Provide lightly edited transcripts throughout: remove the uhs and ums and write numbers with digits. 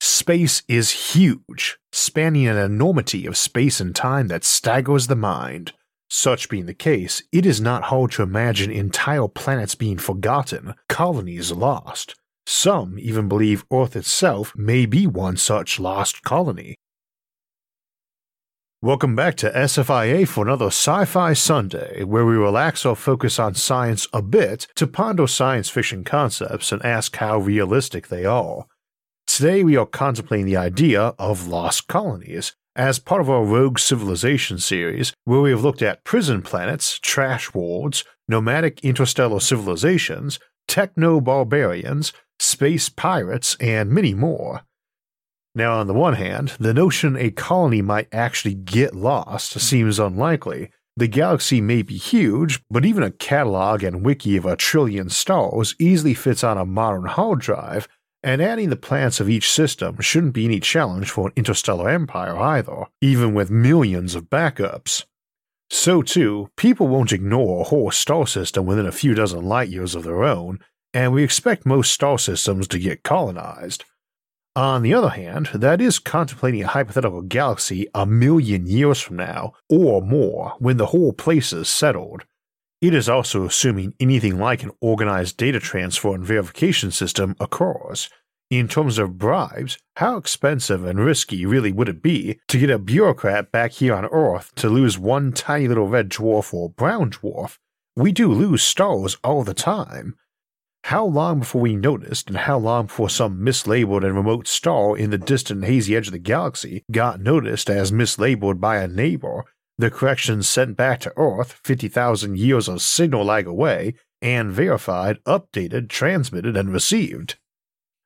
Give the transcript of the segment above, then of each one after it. Space is huge, spanning an enormity of space and time that staggers the mind. Such being the case, it is not hard to imagine entire planets being forgotten, colonies lost. Some even believe Earth itself may be one such lost colony. Welcome back to SFIA for another Sci-Fi Sunday, where we relax our focus on science a bit to ponder science fiction concepts and ask how realistic they are. Today we are contemplating the idea of lost colonies, as part of our Rogue Civilization series, where we have looked at prison planets, trash worlds, nomadic interstellar civilizations, techno-barbarians, space pirates, and many more. Now on the one hand, the notion a colony might actually get lost seems unlikely. The galaxy may be huge, but even a catalog and wiki of 1 trillion stars easily fits on a modern hard drive, and adding the planets of each system shouldn't be any challenge for an interstellar empire either, even with millions of backups. So too, people won't ignore a whole star system within a few dozen light years of their own, and we expect most star systems to get colonized. On the other hand, that is contemplating a hypothetical galaxy 1 million years from now, or more, when the whole place is settled. It is also assuming anything like an organized data transfer and verification system occurs. In terms of bribes, how expensive and risky really would it be to get a bureaucrat back here on Earth to lose one tiny little red dwarf or brown dwarf? We do lose stars all the time. How long before we noticed, and how long before some mislabeled and remote star in the distant hazy edge of the galaxy got noticed as mislabeled by a neighbor, the corrections sent back to Earth 50,000 years of signal lag away, and verified, updated, transmitted, and received?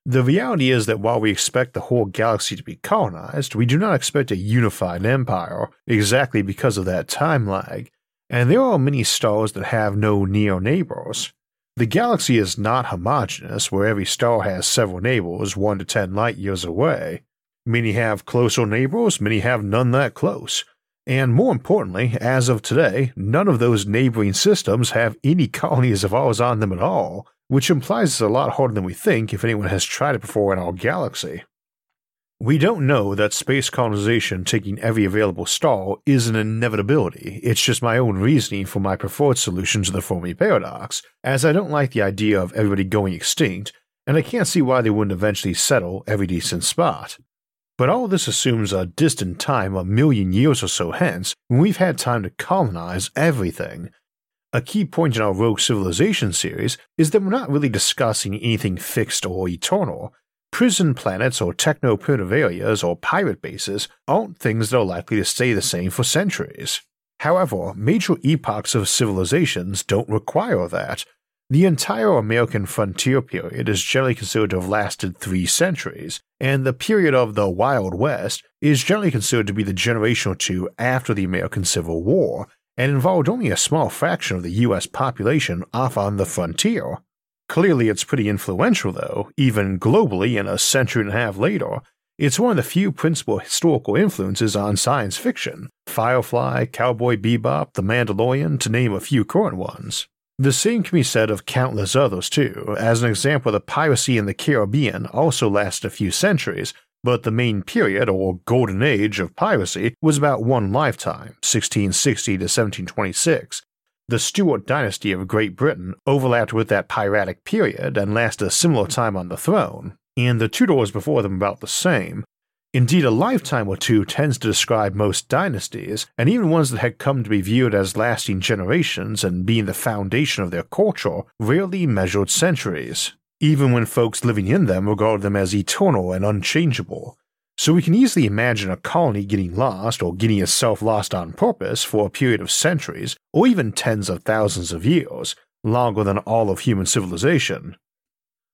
The reality is that while we expect the whole galaxy to be colonized, we do not expect a unified empire, exactly because of that time lag, and there are many stars that have no near neighbors. The galaxy is not homogeneous, where every star has several neighbors 1 to 10 light years away. Many have closer neighbors, many have none that close. And more importantly, as of today, none of those neighboring systems have any colonies of ours on them at all, which implies it's a lot harder than we think if anyone has tried it before in our galaxy. We don't know that space colonization taking every available star is an inevitability. It's just my own reasoning for my preferred solution to the Fermi Paradox, as I don't like the idea of everybody going extinct, and I can't see why they wouldn't eventually settle every decent spot. But all this assumes a distant time 1 million years or so hence, when we've had time to colonize everything. A key point in our Rogue Civilization series is that we're not really discussing anything fixed or eternal. Prison planets or techno-primitive areas or pirate bases aren't things that are likely to stay the same for centuries. However, major epochs of civilizations don't require that. The entire American frontier period is generally considered to have lasted 3 centuries, and the period of the Wild West is generally considered to be the generation or two after the American Civil War, and involved only a small fraction of the U.S. population off on the frontier. Clearly it's pretty influential though, even globally and 1.5 centuries later. It's one of the few principal historical influences on science fiction: Firefly, Cowboy Bebop, The Mandalorian, to name a few current ones. The same can be said of countless others too. As an example, the piracy in the Caribbean also lasted a few centuries, but the main period or golden age of piracy was about 1 lifetime, 1660 to 1726. The Stuart dynasty of Great Britain overlapped with that piratic period and lasted a similar time on the throne, and the Tudors before them about the same. Indeed, a lifetime or two tends to describe most dynasties, and even ones that had come to be viewed as lasting generations and being the foundation of their culture rarely measured centuries, even when folks living in them regard them as eternal and unchangeable. So we can easily imagine a colony getting lost or getting itself lost on purpose for a period of centuries or even tens of thousands of years, longer than all of human civilization.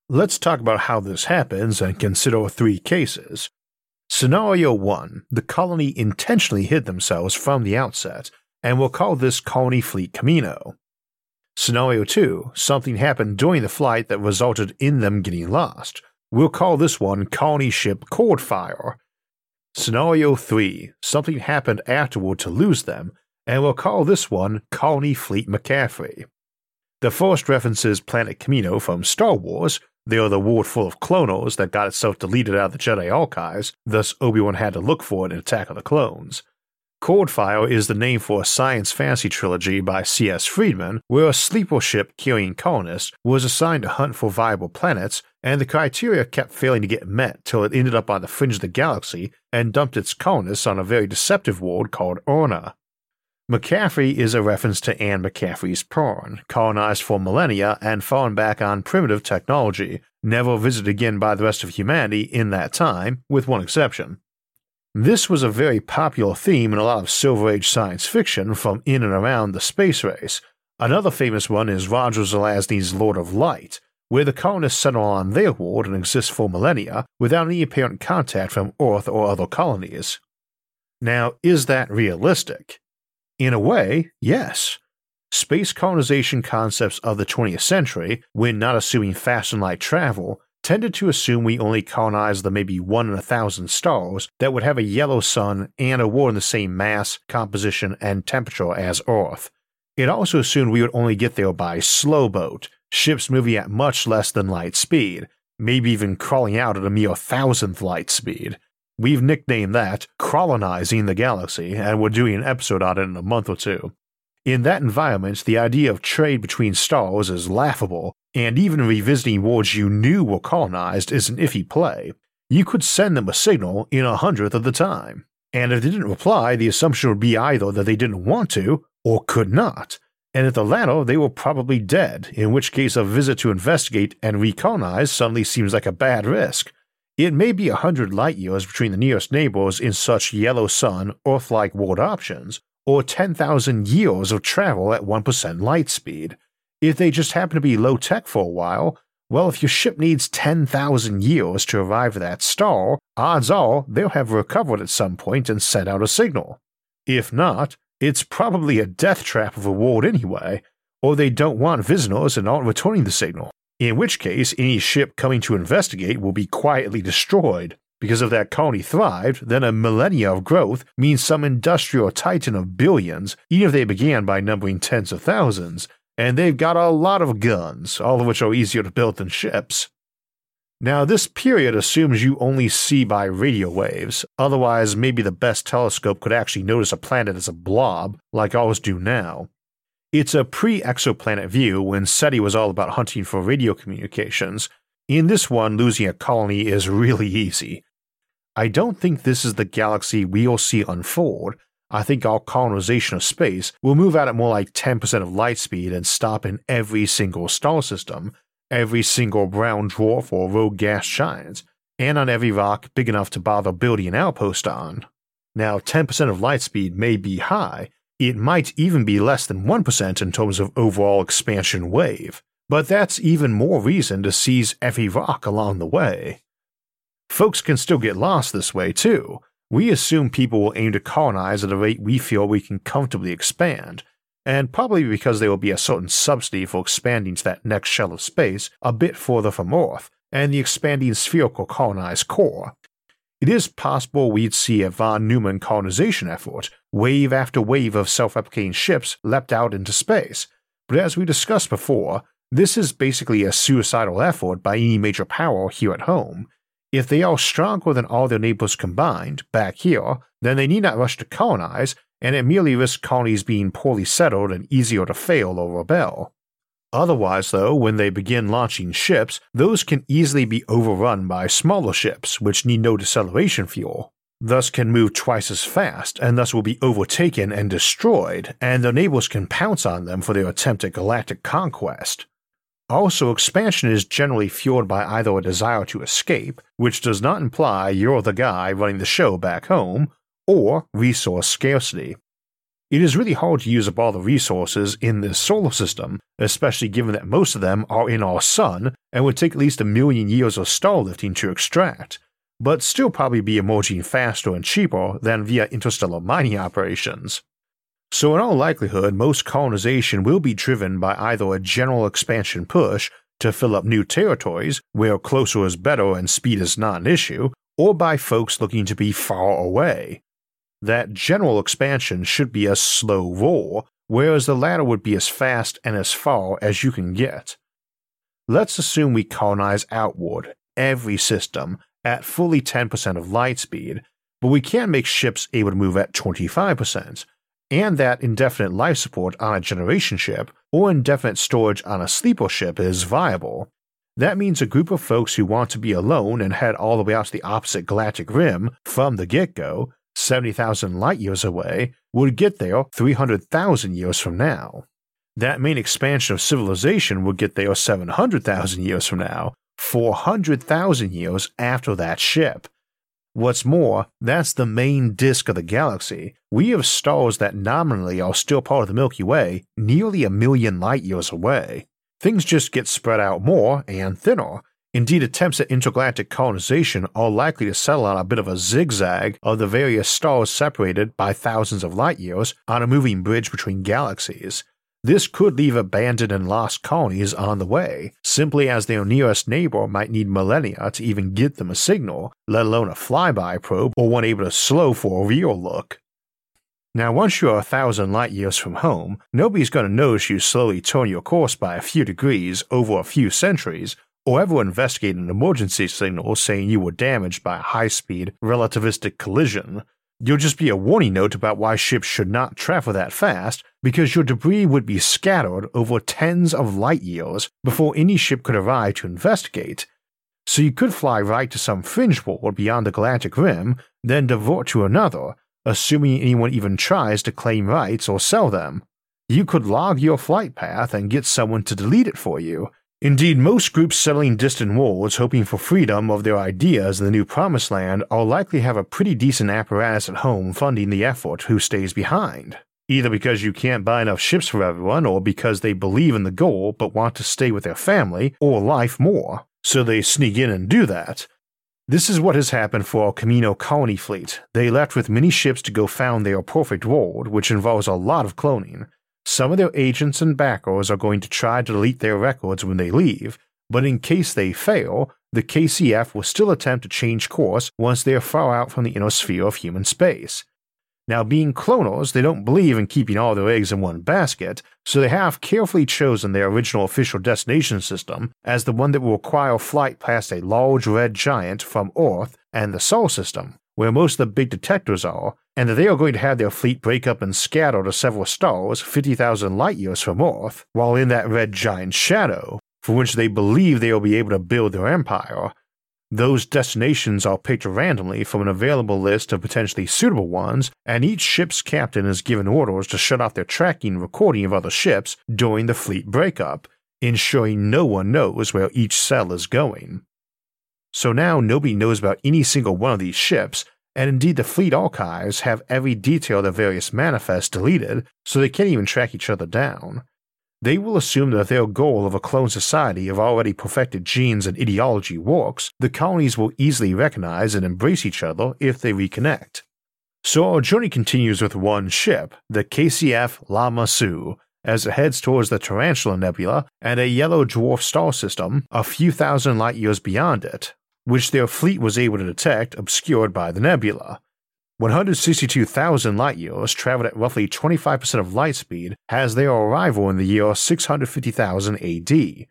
Let's talk about how this happens and consider 3 cases. Scenario 1. The colony intentionally hid themselves from the outset, and we'll call this Colony Fleet Kamino. Scenario 2, something happened during the flight that resulted in them getting lost. We'll call this one Colony Ship Coldfire. Scenario 3, something happened afterward to lose them, and we'll call this one Colony Fleet McCaffrey. The first references Planet Kamino from Star Wars. They are the world full of cloners that got itself deleted out of the Jedi archives, thus Obi-Wan had to look for it in Attack of the Clones. Coldfire is the name for a science fantasy trilogy by C.S. Friedman, where a sleeper ship carrying colonists was assigned to hunt for viable planets, and the criteria kept failing to get met till it ended up on the fringe of the galaxy and dumped its colonists on a very deceptive world called Urna. McCaffrey is a reference to Anne McCaffrey's Pern, colonized for millennia and fallen back on primitive technology, never visited again by the rest of humanity in that time, with one exception. This was a very popular theme in a lot of Silver Age science fiction from in and around the space race. Another famous one is Roger Zelazny's Lord of Light, where the colonists settle on their world and exist for millennia without any apparent contact from Earth or other colonies. Now, is that realistic? In a way, yes. Space colonization concepts of the 20th century, when not assuming fast and light travel, tended to assume we only colonize the maybe 1 in 1,000 stars that would have a yellow sun and a world in the same mass, composition, and temperature as Earth. It also assumed we would only get there by slow boat, ships moving at much less than light speed, maybe even crawling out at a mere 1,000th light speed. We've nicknamed that colonizing the galaxy, and we're doing an episode on it in a month or two. In that environment, the idea of trade between stars is laughable, and even revisiting worlds you knew were colonized is an iffy play. You could send them a signal in 100th of the time, and if they didn't reply, the assumption would be either that they didn't want to or could not, and if the latter, they were probably dead, in which case a visit to investigate and recolonize suddenly seems like a bad risk. It may be 100 light-years between the nearest neighbors in such yellow sun, Earth-like world options, or 10,000 years of travel at 1% light speed. If they just happen to be low-tech for a while, well, if your ship needs 10,000 years to arrive at that star, odds are they'll have recovered at some point and sent out a signal. If not, it's probably a death trap of a world anyway, or they don't want visitors and aren't returning the signal. In which case, any ship coming to investigate will be quietly destroyed, because if that colony thrived, then a millennia of growth means some industrial titan of billions, even if they began by numbering tens of thousands, and they've got a lot of guns, all of which are easier to build than ships. Now, this period assumes you only see by radio waves, otherwise maybe the best telescope could actually notice a planet as a blob, like ours do now. It's a pre-exoplanet view when SETI was all about hunting for radio communications. In this one, losing a colony is really easy. I don't think this is the galaxy we'll see unfold. I think our colonization of space will move out at more like 10% of light speed and stop in every single star system, every single brown dwarf or rogue gas giant, and on every rock big enough to bother building an outpost on. Now, 10% of light speed may be high. It might even be less than 1% in terms of overall expansion wave, but that's even more reason to seize every rock along the way. Folks can still get lost this way too. We assume people will aim to colonize at a rate we feel we can comfortably expand, and probably because there will be a certain subsidy for expanding to that next shell of space a bit further from Earth, and the expanding spherical colonized core. It is possible we'd see a von Neumann colonization effort, wave after wave of self-replicating ships leapt out into space, but as we discussed before, this is basically a suicidal effort by any major power here at home. If they are stronger than all their neighbors combined, back here, then they need not rush to colonize, and it merely risks colonies being poorly settled and easier to fail or rebel. Otherwise, though, when they begin launching ships, those can easily be overrun by smaller ships, which need no deceleration fuel, thus can move twice as fast, and thus will be overtaken and destroyed, and their neighbors can pounce on them for their attempt at galactic conquest. Also, expansion is generally fueled by either a desire to escape, which does not imply you're the guy running the show back home, or resource scarcity. It is really hard to use up all the resources in this solar system, especially given that most of them are in our sun and would take at least 1,000,000 years of starlifting to extract, but still probably be emerging faster and cheaper than via interstellar mining operations. So in all likelihood, most colonization will be driven by either a general expansion push to fill up new territories where closer is better and speed is not an issue, or by folks looking to be far away. That general expansion should be a slow roll, whereas the latter would be as fast and as far as you can get. Let's assume we colonize outward, every system, at fully 10% of light speed, but we can make ships able to move at 25%, and that indefinite life support on a generation ship or indefinite storage on a sleeper ship is viable. That means a group of folks who want to be alone and head all the way out to the opposite galactic rim from the get-go, 70,000 light-years away, would get there 300,000 years from now. That main expansion of civilization would get there 700,000 years from now, 400,000 years after that ship. What's more, that's the main disk of the galaxy. We have stars that nominally are still part of the Milky Way nearly 1 million light-years away. Things just get spread out more and thinner. Indeed, attempts at intergalactic colonization are likely to settle on a bit of a zigzag of the various stars separated by thousands of light-years on a moving bridge between galaxies. This could leave abandoned and lost colonies on the way, simply as their nearest neighbor might need millennia to even get them a signal, let alone a flyby probe or one able to slow for a real look. Now once you're 1,000 light-years from home, nobody's going to notice you slowly turn your course by a few degrees over a few centuries, or ever investigate an emergency signal saying you were damaged by a high-speed, relativistic collision. You'll just be a warning note about why ships should not travel that fast, because your debris would be scattered over tens of light-years before any ship could arrive to investigate. So you could fly right to some fringe world beyond the galactic rim, then divert to another, assuming anyone even tries to claim rights or sell them. You could log your flight path and get someone to delete it for you. Indeed, most groups settling distant worlds hoping for freedom of their ideas in the new promised land are likely to have a pretty decent apparatus at home funding the effort who stays behind, either because you can't buy enough ships for everyone or because they believe in the goal but want to stay with their family or life more, so they sneak in and do that. This is what has happened for our Kamino colony fleet. They left with many ships to go found their perfect world, which involves a lot of cloning. Some of their agents and backers are going to try to delete their records when they leave, but in case they fail, the KCF will still attempt to change course once they are far out from the inner sphere of human space. Now, being cloners, they don't believe in keeping all their eggs in one basket, so they have carefully chosen their original official destination system as the one that will require flight past a large red giant from Earth and the Sol system, where most of the big detectors are, and that they are going to have their fleet break up and scatter to several stars 50,000 light-years from Earth, while in that red giant's shadow, for which they believe they will be able to build their empire. Those destinations are picked randomly from an available list of potentially suitable ones, and each ship's captain is given orders to shut off their tracking and recording of other ships during the fleet breakup, ensuring no one knows where each cell is going. So now nobody knows about any single one of these ships, and indeed the fleet archives have every detail of the various manifests deleted, so they can't even track each other down. They will assume that if their goal of a clone society of already perfected genes and ideology works, the colonies will easily recognize and embrace each other if they reconnect. So our journey continues with one ship, the KCF Lamassu, as it heads towards the Tarantula Nebula and a yellow dwarf star system a few thousand light-years beyond it, which their fleet was able to detect obscured by the nebula. 162,000 light-years traveled at roughly 25% of light speed has their arrival in the year 650,000 AD.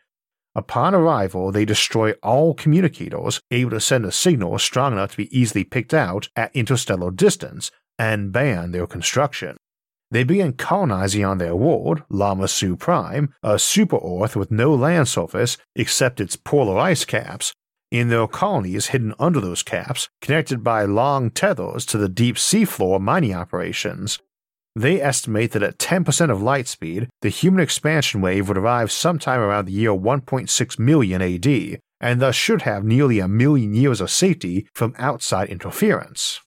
Upon arrival, they destroy all communicators able to send a signal strong enough to be easily picked out at interstellar distance and ban their construction. They began colonizing on their world, Lamassu Prime, a super-Earth with no land surface except its polar ice caps, in their colonies hidden under those caps, connected by long tethers to the deep seafloor mining operations. They estimate that at 10% of light speed, the human expansion wave would arrive sometime around the year 1.6 million AD, and thus should have nearly 1 million years of safety from outside interference.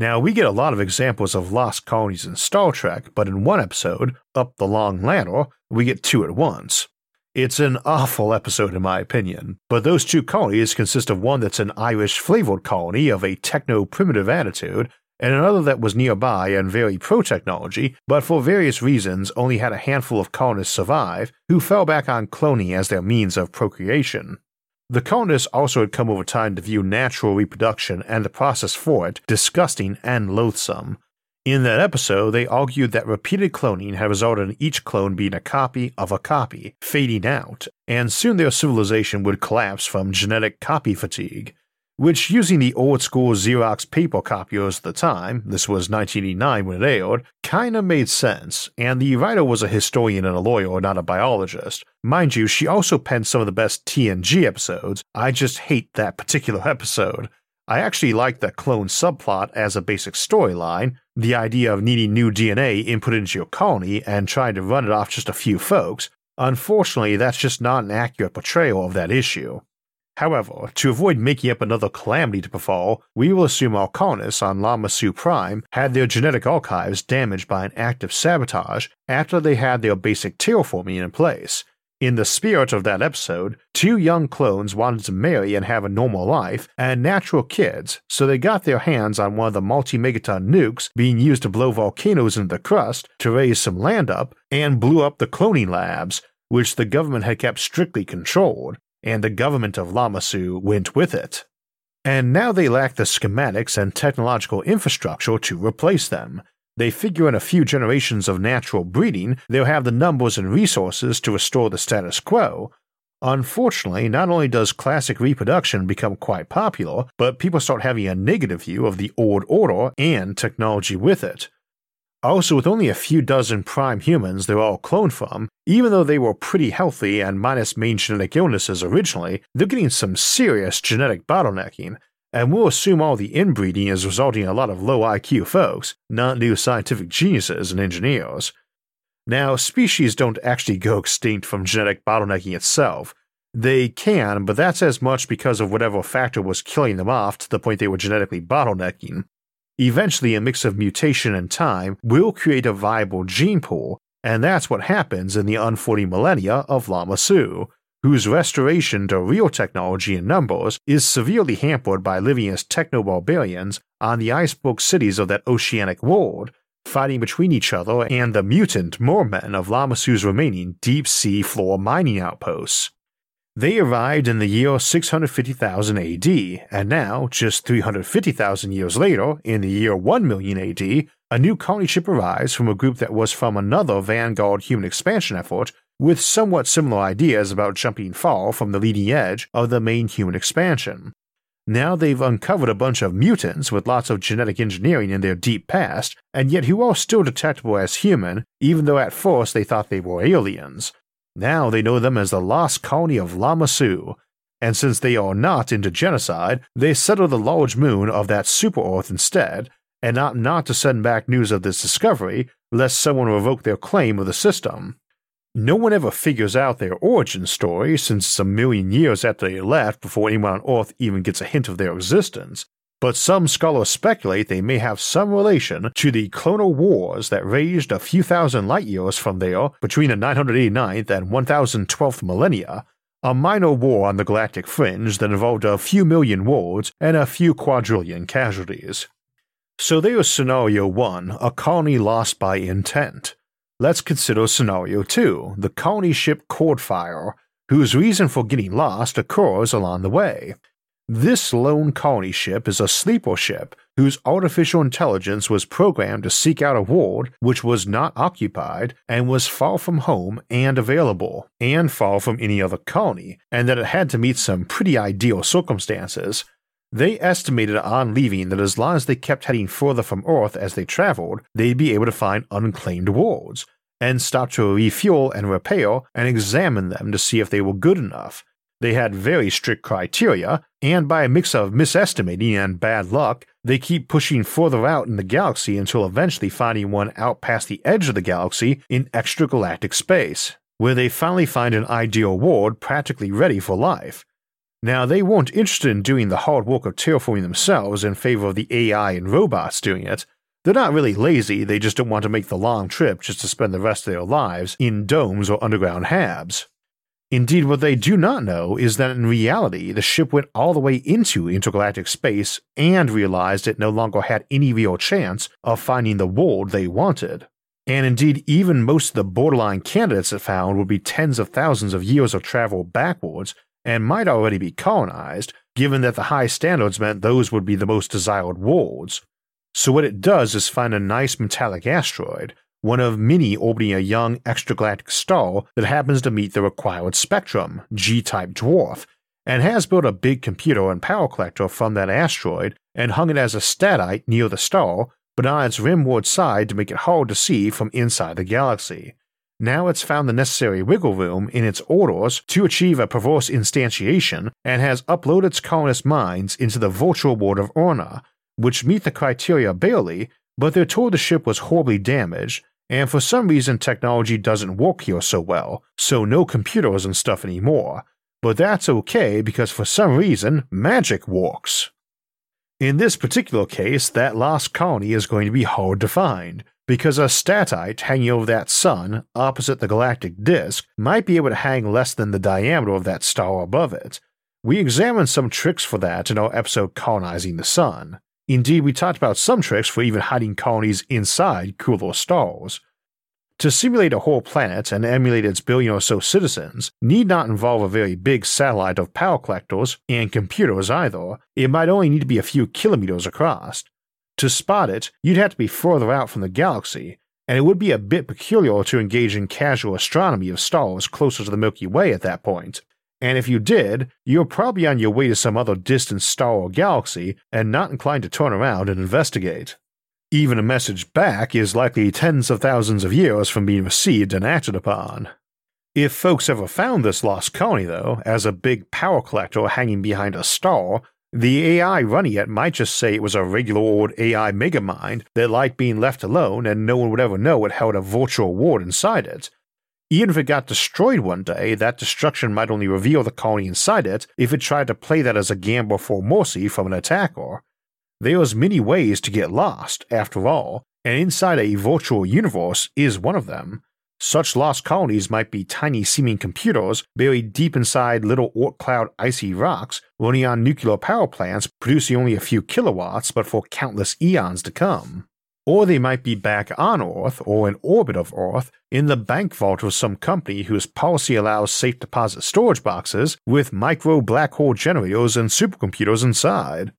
Now, we get a lot of examples of lost colonies in Star Trek, but in one episode, Up the Long Ladder, we get two at once. It's an awful episode in my opinion, but those two colonies consist of one that's an Irish-flavored colony of a techno-primitive attitude and another that was nearby and very pro-technology, but for various reasons only had a handful of colonists survive who fell back on cloning as their means of procreation. The colonists also had come over time to view natural reproduction and the process for it disgusting and loathsome. In that episode, they argued that repeated cloning had resulted in each clone being a copy of a copy, fading out, and soon their civilization would collapse from genetic copy fatigue, which, using the old-school Xerox paper copiers at the time, this was 1989 when it aired, kinda made sense, and the writer was a historian and a lawyer, not a biologist. Mind you, she also penned some of the best TNG episodes. I just hate that particular episode. I actually like the clone subplot as a basic storyline, the idea of needing new DNA input into your colony and trying to run it off just a few folks. Unfortunately, that's just not an accurate portrayal of that issue. However, to avoid making up another calamity to befall, we will assume our colonists on Lamassu Prime had their genetic archives damaged by an act of sabotage after they had their basic terraforming in place. In the spirit of that episode, two young clones wanted to marry and have a normal life and natural kids, so they got their hands on one of the multi-megaton nukes being used to blow volcanoes into the crust to raise some land up and blew up the cloning labs, which the government had kept strictly controlled, and the government of Lamassu went with it. And now they lack the schematics and technological infrastructure to replace them. They figure in a few generations of natural breeding they'll have the numbers and resources to restore the status quo. Unfortunately, not only does classic reproduction become quite popular, but people start having a negative view of the old order and technology with it. Also, with only a few dozen prime humans they're all cloned from, even though they were pretty healthy and minus main genetic illnesses originally, they're getting some serious genetic bottlenecking. And we'll assume all the inbreeding is resulting in a lot of low IQ folks, not new scientific geniuses and engineers. Now, species don't actually go extinct from genetic bottlenecking itself. They can, but that's as much because of whatever factor was killing them off to the point they were genetically bottlenecking. Eventually, a mix of mutation and time will create a viable gene pool, and that's what happens in the unfolding millennia of Lamassu, whose restoration to real technology in numbers is severely hampered by living as techno-barbarians on the iceberg cities of that oceanic world, fighting between each other and the mutant mermen of Lamassu's remaining deep-sea floor mining outposts. They arrived in the year 650,000 AD, and now, just 350,000 years later, in the year 1 million AD, a new colony ship arrives from a group that was from another vanguard human expansion effort with somewhat similar ideas about jumping far from the leading edge of the main human expansion. Now they've uncovered a bunch of mutants with lots of genetic engineering in their deep past, and yet who are still detectable as human, even though at first they thought they were aliens. Now they know them as the Lost Colony of Lamassu, and since they are not into genocide, they settle the large moon of that super-Earth instead, and opt not to send back news of this discovery, lest someone revoke their claim of the system. No one ever figures out their origin story since it's a million years after they left before anyone on Earth even gets a hint of their existence, but some scholars speculate they may have some relation to the clonal wars that raged a few thousand light years from there between the 989th and 1012th millennia, a minor war on the galactic fringe that involved a few million worlds and a few quadrillion casualties. So there's Scenario 1, a colony lost by intent. Let's consider Scenario 2, the colony ship Coldfire, whose reason for getting lost occurs along the way. This lone colony ship is a sleeper ship whose artificial intelligence was programmed to seek out a world which was not occupied and was far from home and available, and far from any other colony, and that it had to meet some pretty ideal circumstances. They estimated on leaving that as long as they kept heading further from Earth as they traveled, they'd be able to find unclaimed worlds, and stop to refuel and repair and examine them to see if they were good enough. They had very strict criteria, and by a mix of misestimating and bad luck, they keep pushing further out in the galaxy until eventually finding one out past the edge of the galaxy in extragalactic space, where they finally find an ideal world practically ready for life. Now, they weren't interested in doing the hard work of terraforming themselves in favor of the AI and robots doing it. They're not really lazy, they just don't want to make the long trip just to spend the rest of their lives in domes or underground habs. Indeed, what they do not know is that in reality, the ship went all the way into intergalactic space and realized it no longer had any real chance of finding the world they wanted. And indeed, even most of the borderline candidates it found would be tens of thousands of years of travel backwards and might already be colonized, given that the high standards meant those would be the most desired worlds. So what it does is find a nice metallic asteroid, one of many orbiting a young extragalactic star that happens to meet the required spectrum, G-type dwarf, and has built a big computer and power collector from that asteroid and hung it as a statite near the star, but on its rimward side to make it hard to see from inside the galaxy. Now it's found the necessary wiggle room in its orders to achieve a perverse instantiation and has uploaded its colonist minds into the virtual world of Urna, which meet the criteria barely, but they're told the ship was horribly damaged, and for some reason technology doesn't work here so well, so no computers and stuff anymore. But that's okay because for some reason, magic works. In this particular case, that lost colony is going to be hard to find, because a statite hanging over that sun, opposite the galactic disk, might be able to hang less than the diameter of that star above it. We examined some tricks for that in our episode Colonizing the Sun. Indeed, we talked about some tricks for even hiding colonies inside cooler stars. To simulate a whole planet and emulate its billion or so citizens need not involve a very big satellite of power collectors and computers either. It might only need to be a few kilometers across. To spot it, you'd have to be further out from the galaxy, and it would be a bit peculiar to engage in casual astronomy of stars closer to the Milky Way at that point. And if you did, you're probably on your way to some other distant star or galaxy and not inclined to turn around and investigate. Even a message back is likely tens of thousands of years from being received and acted upon. If folks ever found this lost colony, though, as a big power collector hanging behind a star, the AI running it might just say it was a regular old AI megamind that liked being left alone and no one would ever know it held a virtual world inside it. Even if it got destroyed one day, that destruction might only reveal the colony inside it if it tried to play that as a gamble for mercy from an attacker. There's many ways to get lost, after all, and inside a virtual universe is one of them. Such lost colonies might be tiny-seeming computers buried deep inside little Oort cloud icy rocks running on nuclear power plants producing only a few kilowatts but for countless eons to come. Or they might be back on Earth or in orbit of Earth in the bank vault of some company whose policy allows safe deposit storage boxes with micro black hole generators and supercomputers inside.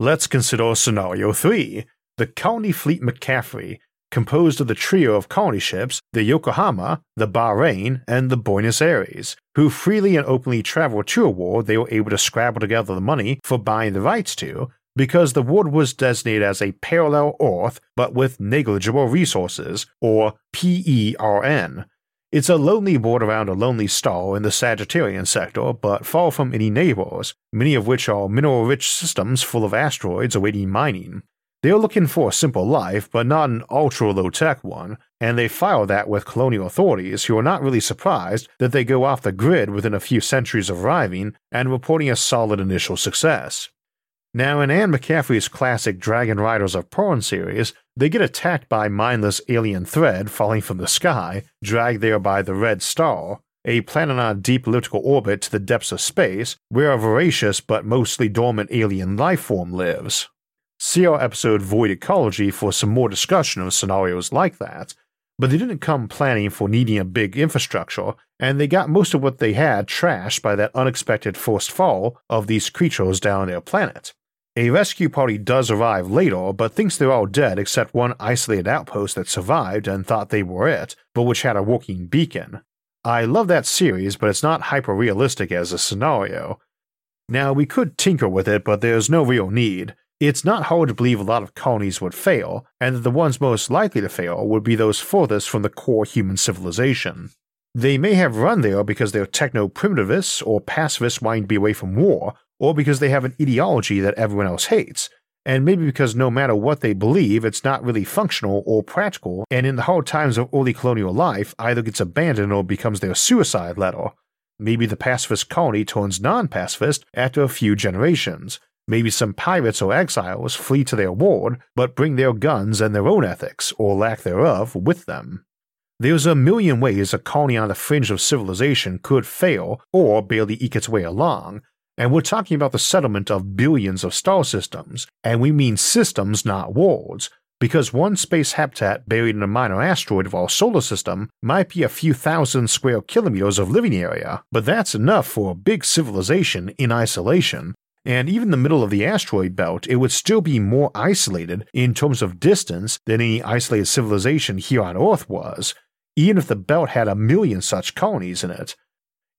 Let's consider Scenario 3, the Colony Fleet McCaffrey, composed of the trio of colony ships, the Yokohama, the Bahrain, and the Buenos Aires, who freely and openly travel to a war they were able to scrabble together the money for buying the rights to, because the world was designated as a parallel Earth but with negligible resources, or PERN. It's a lonely world around a lonely star in the Sagittarian sector but far from any neighbors, many of which are mineral-rich systems full of asteroids awaiting mining. They're looking for a simple life but not an ultra-low-tech one, and they file that with colonial authorities who are not really surprised that they go off the grid within a few centuries of arriving and reporting a solid initial success. Now, in Anne McCaffrey's classic Dragon Riders of Pern series, they get attacked by mindless alien thread falling from the sky, dragged there by the Red Star, a planet on a deep elliptical orbit to the depths of space where a voracious but mostly dormant alien life form lives. See our episode Void Ecology for some more discussion of scenarios like that, but they didn't come planning for needing a big infrastructure, and they got most of what they had trashed by that unexpected first fall of these creatures down on their planet. A rescue party does arrive later but thinks they're all dead except one isolated outpost that survived and thought they were it, but which had a working beacon. I love that series, but it's not hyper-realistic as a scenario. Now, we could tinker with it, but there's no real need. It's not hard to believe a lot of colonies would fail, and that the ones most likely to fail would be those furthest from the core human civilization. They may have run there because they're techno-primitivists or pacifists wanting to be away from war, or because they have an ideology that everyone else hates, and maybe because no matter what they believe it's not really functional or practical and in the hard times of early colonial life either gets abandoned or becomes their suicide letter. Maybe the pacifist colony turns non-pacifist after a few generations, maybe some pirates or exiles flee to their world but bring their guns and their own ethics, or lack thereof, with them. There's a million ways a colony on the fringe of civilization could fail or barely eke its way along, and we're talking about the settlement of billions of star systems, and we mean systems, not worlds, because one space habitat buried in a minor asteroid of our solar system might be a few thousand square kilometers of living area, but that's enough for a big civilization in isolation, and even the middle of the asteroid belt it would still be more isolated in terms of distance than any isolated civilization here on Earth was, even if the belt had a million such colonies in it.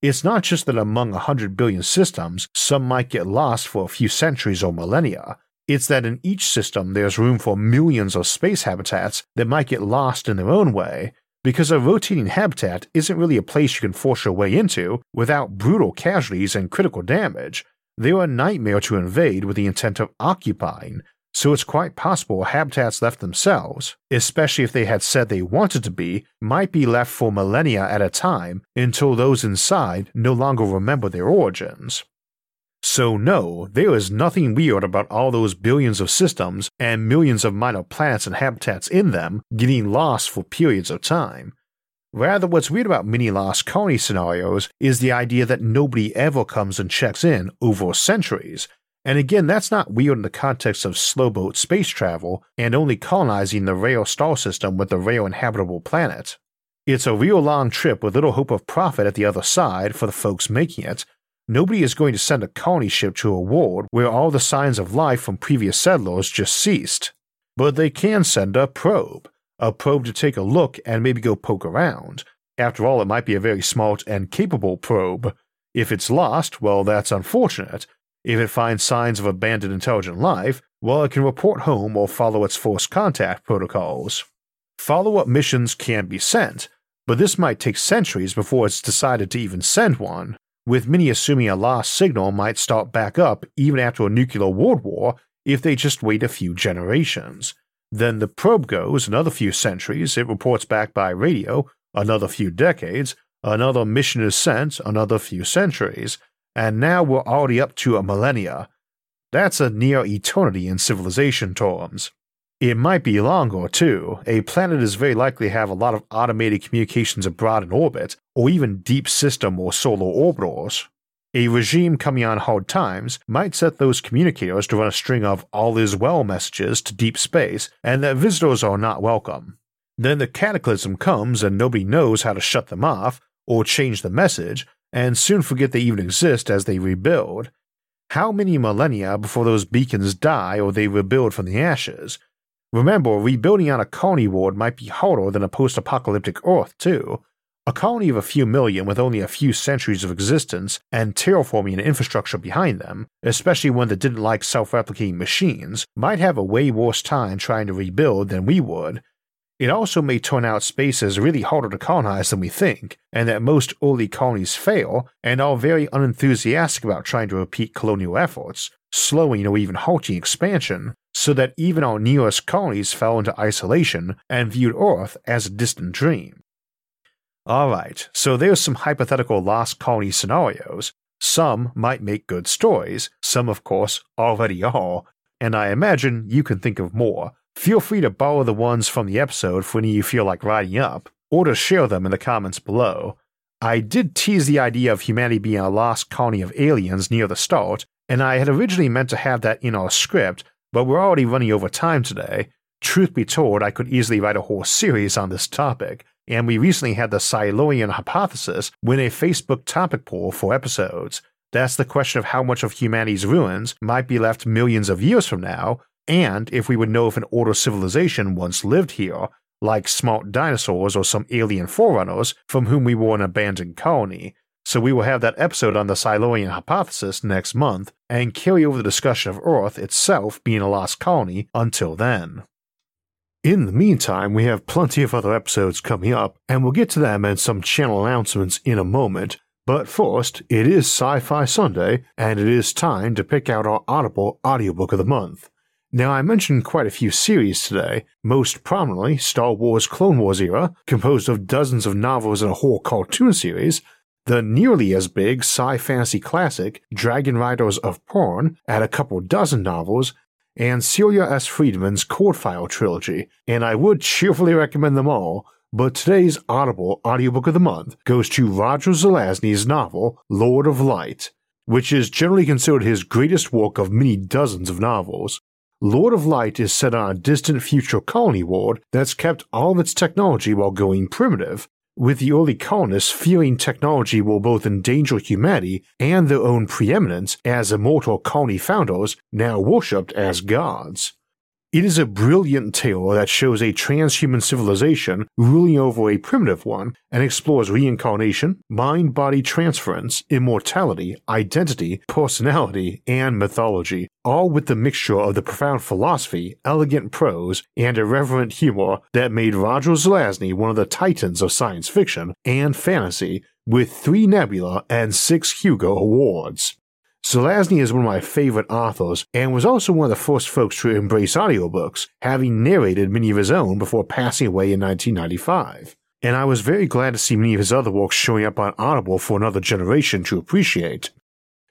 It's not just that among 100 billion systems some might get lost for a few centuries or millennia, it's that in each system there's room for millions of space habitats that might get lost in their own way, because a rotating habitat isn't really a place you can force your way into without brutal casualties and critical damage. They're a nightmare to invade with the intent of occupying, so it's quite possible habitats left themselves, especially if they had said they wanted to be, might be left for millennia at a time until those inside no longer remember their origins. So no, there is nothing weird about all those billions of systems and millions of minor planets and habitats in them getting lost for periods of time. Rather, what's weird about many lost colony scenarios is the idea that nobody ever comes and checks in over centuries. And again, that's not weird in the context of slowboat space travel and only colonizing the rare star system with the rare inhabitable planet. It's a real long trip with little hope of profit at the other side for the folks making it. Nobody is going to send a colony ship to a world where all the signs of life from previous settlers just ceased. But they can send a probe to take a look and maybe go poke around. After all, it might be a very smart and capable probe. If it's lost, well, that's unfortunate. If it finds signs of abandoned intelligent life, well, it can report home or follow its first contact protocols. Follow-up missions can be sent, but this might take centuries before it's decided to even send one, with many assuming a lost signal might start back up even after a nuclear world war if they just wait a few generations. Then the probe goes another few centuries, it reports back by radio, another few decades, another mission is sent, another few centuries. And now we're already up to a millennia. That's a near eternity in civilization terms. It might be longer, too. A planet is very likely to have a lot of automated communications abroad in orbit, or even deep system or solar orbiters. A regime coming on hard times might set those communicators to run a string of all is well messages to deep space, and that visitors are not welcome. Then the cataclysm comes and nobody knows how to shut them off, or change the message, and soon forget they even exist as they rebuild. How many millennia before those beacons die or they rebuild from the ashes? Remember, rebuilding on a colony world might be harder than a post-apocalyptic Earth, too. A colony of a few million with only a few centuries of existence and terraforming and infrastructure behind them, especially one that didn't like self-replicating machines, might have a way worse time trying to rebuild than we would. It also may turn out space is really harder to colonize than we think, and that most early colonies fail and are very unenthusiastic about trying to repeat colonial efforts, slowing or even halting expansion, so that even our nearest colonies fell into isolation and viewed Earth as a distant dream. Alright, so there's some hypothetical lost colony scenarios. Some might make good stories, some of course already are, and I imagine you can think of more. Feel free to borrow the ones from the episode for any you feel like writing up, or to share them in the comments below. I did tease the idea of humanity being a lost colony of aliens near the start, and I had originally meant to have that in our script, but we're already running over time today. Truth be told, I could easily write a whole series on this topic, and we recently had the Silurian Hypothesis win a Facebook topic poll for episodes. That's the question of how much of humanity's ruins might be left millions of years from now, and if we would know if an older civilization once lived here, like smart dinosaurs or some alien forerunners from whom we were an abandoned colony. So we will have that episode on the Silurian Hypothesis next month, and carry over the discussion of Earth itself being a lost colony until then. In the meantime, we have plenty of other episodes coming up, and we'll get to them and some channel announcements in a moment. But first, it is Sci-Fi Sunday, and it is time to pick out our Audible audiobook of the month. Now, I mentioned quite a few series today, most prominently Star Wars Clone Wars era, composed of dozens of novels and a whole cartoon series, the nearly as big sci-fantasy classic Dragon Riders of Pern at a couple dozen novels, and C.S. Friedman's Coldfire trilogy, and I would cheerfully recommend them all, But today's Audible Audiobook of the Month goes to Roger Zelazny's novel Lord of Light, which is generally considered his greatest work of many dozens of novels. Lord of Light is set on a distant future colony world that's kept all of its technology while going primitive, with the early colonists fearing technology will both endanger humanity and their own preeminence as immortal colony founders now worshipped as gods. It is a brilliant tale that shows a transhuman civilization ruling over a primitive one and explores reincarnation, mind-body transference, immortality, identity, personality, and mythology, all with the mixture of the profound philosophy, elegant prose, and irreverent humor that made Roger Zelazny one of the titans of science fiction and fantasy, with 3 Nebula and 6 Hugo Awards. Zelazny is one of my favorite authors and was also one of the first folks to embrace audiobooks, having narrated many of his own before passing away in 1995, and I was very glad to see many of his other works showing up on Audible for another generation to appreciate.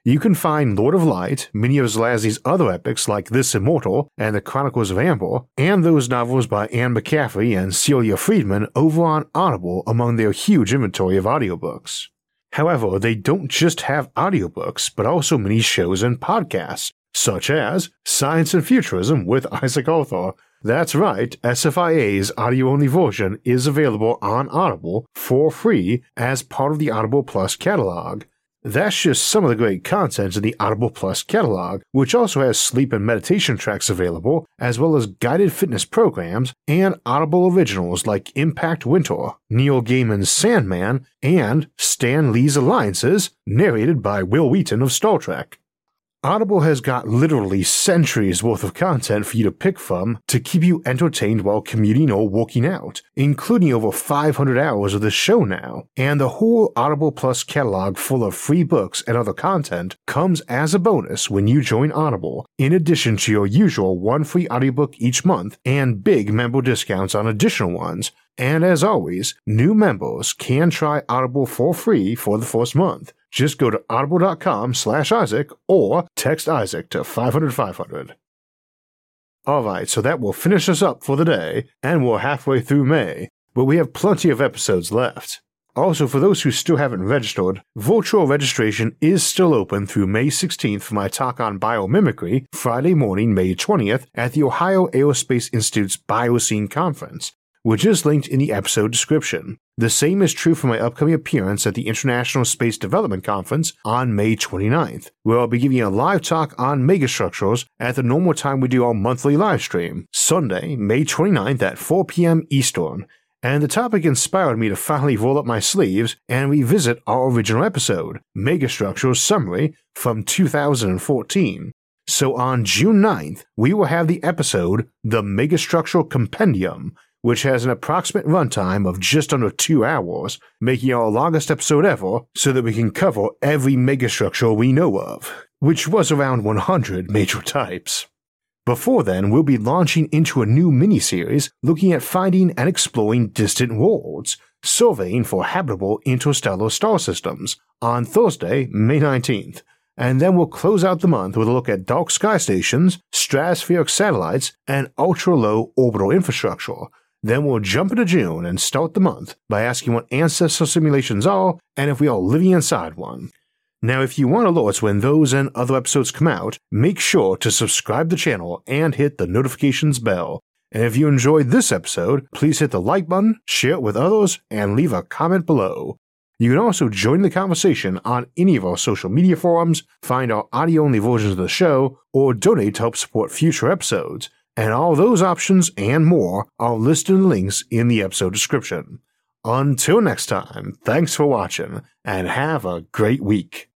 You can find Lord of Light, many of Zelazny's other epics like This Immortal and The Chronicles of Amber, and those novels by Anne McCaffrey and Celia Friedman over on Audible among their huge inventory of audiobooks. However, they don't just have audiobooks, but also many shows and podcasts, such as Science and Futurism with Isaac Arthur. That's right, SFIA's audio-only version is available on Audible for free as part of the Audible Plus catalog. That's just some of the great content in the Audible Plus catalog, which also has sleep and meditation tracks available, as well as guided fitness programs and Audible originals like Impact Winter, Neil Gaiman's Sandman, and Stan Lee's Alliances, narrated by Will Wheaton of Star Trek. Audible has got literally centuries worth of content for you to pick from to keep you entertained while commuting or working out, including over 500 hours of the show now, and the whole Audible Plus catalog full of free books and other content comes as a bonus when you join Audible, in addition to your usual one free audiobook each month and big member discounts on additional ones, and as always, new members can try Audible for free for the first month. Just go to audible.com/Isaac or text Isaac to 500-500. Alright, so that will finish us up for the day, and we're halfway through May, but we have plenty of episodes left. Also, for those who still haven't registered, virtual registration is still open through May 16th for my talk on biomimicry, Friday morning, May 20th, at the Ohio Aerospace Institute's Bioscene Conference, which is linked in the episode description. The same is true for my upcoming appearance at the International Space Development Conference on May 29th, where I'll be giving a live talk on megastructures at the normal time we do our monthly live stream, Sunday, May 29th at 4 p.m. Eastern, and the topic inspired me to finally roll up my sleeves and revisit our original episode, Megastructures Summary, from 2014. So on June 9th, we will have the episode, The Megastructure Compendium, which has an approximate runtime of just under 2 hours, making our longest episode ever so that we can cover every megastructure we know of, which was around 100 major types. Before then, we'll be launching into a new miniseries looking at finding and exploring distant worlds, surveying for habitable interstellar star systems, on Thursday, May 19th. And then we'll close out the month with a look at dark sky stations, stratospheric satellites, and ultra-low orbital infrastructure. Then we'll jump into June and start the month by asking what ancestor simulations are and if we are living inside one. Now, if you want alerts when those and other episodes come out, make sure to subscribe to the channel and hit the notifications bell. And if you enjoyed this episode, please hit the like button, share it with others, and leave a comment below. You can also join the conversation on any of our social media forums, find our audio-only versions of the show, or donate to help support future episodes. And all those options and more are listed in links in the episode description. Until next time, thanks for watching, and have a great week.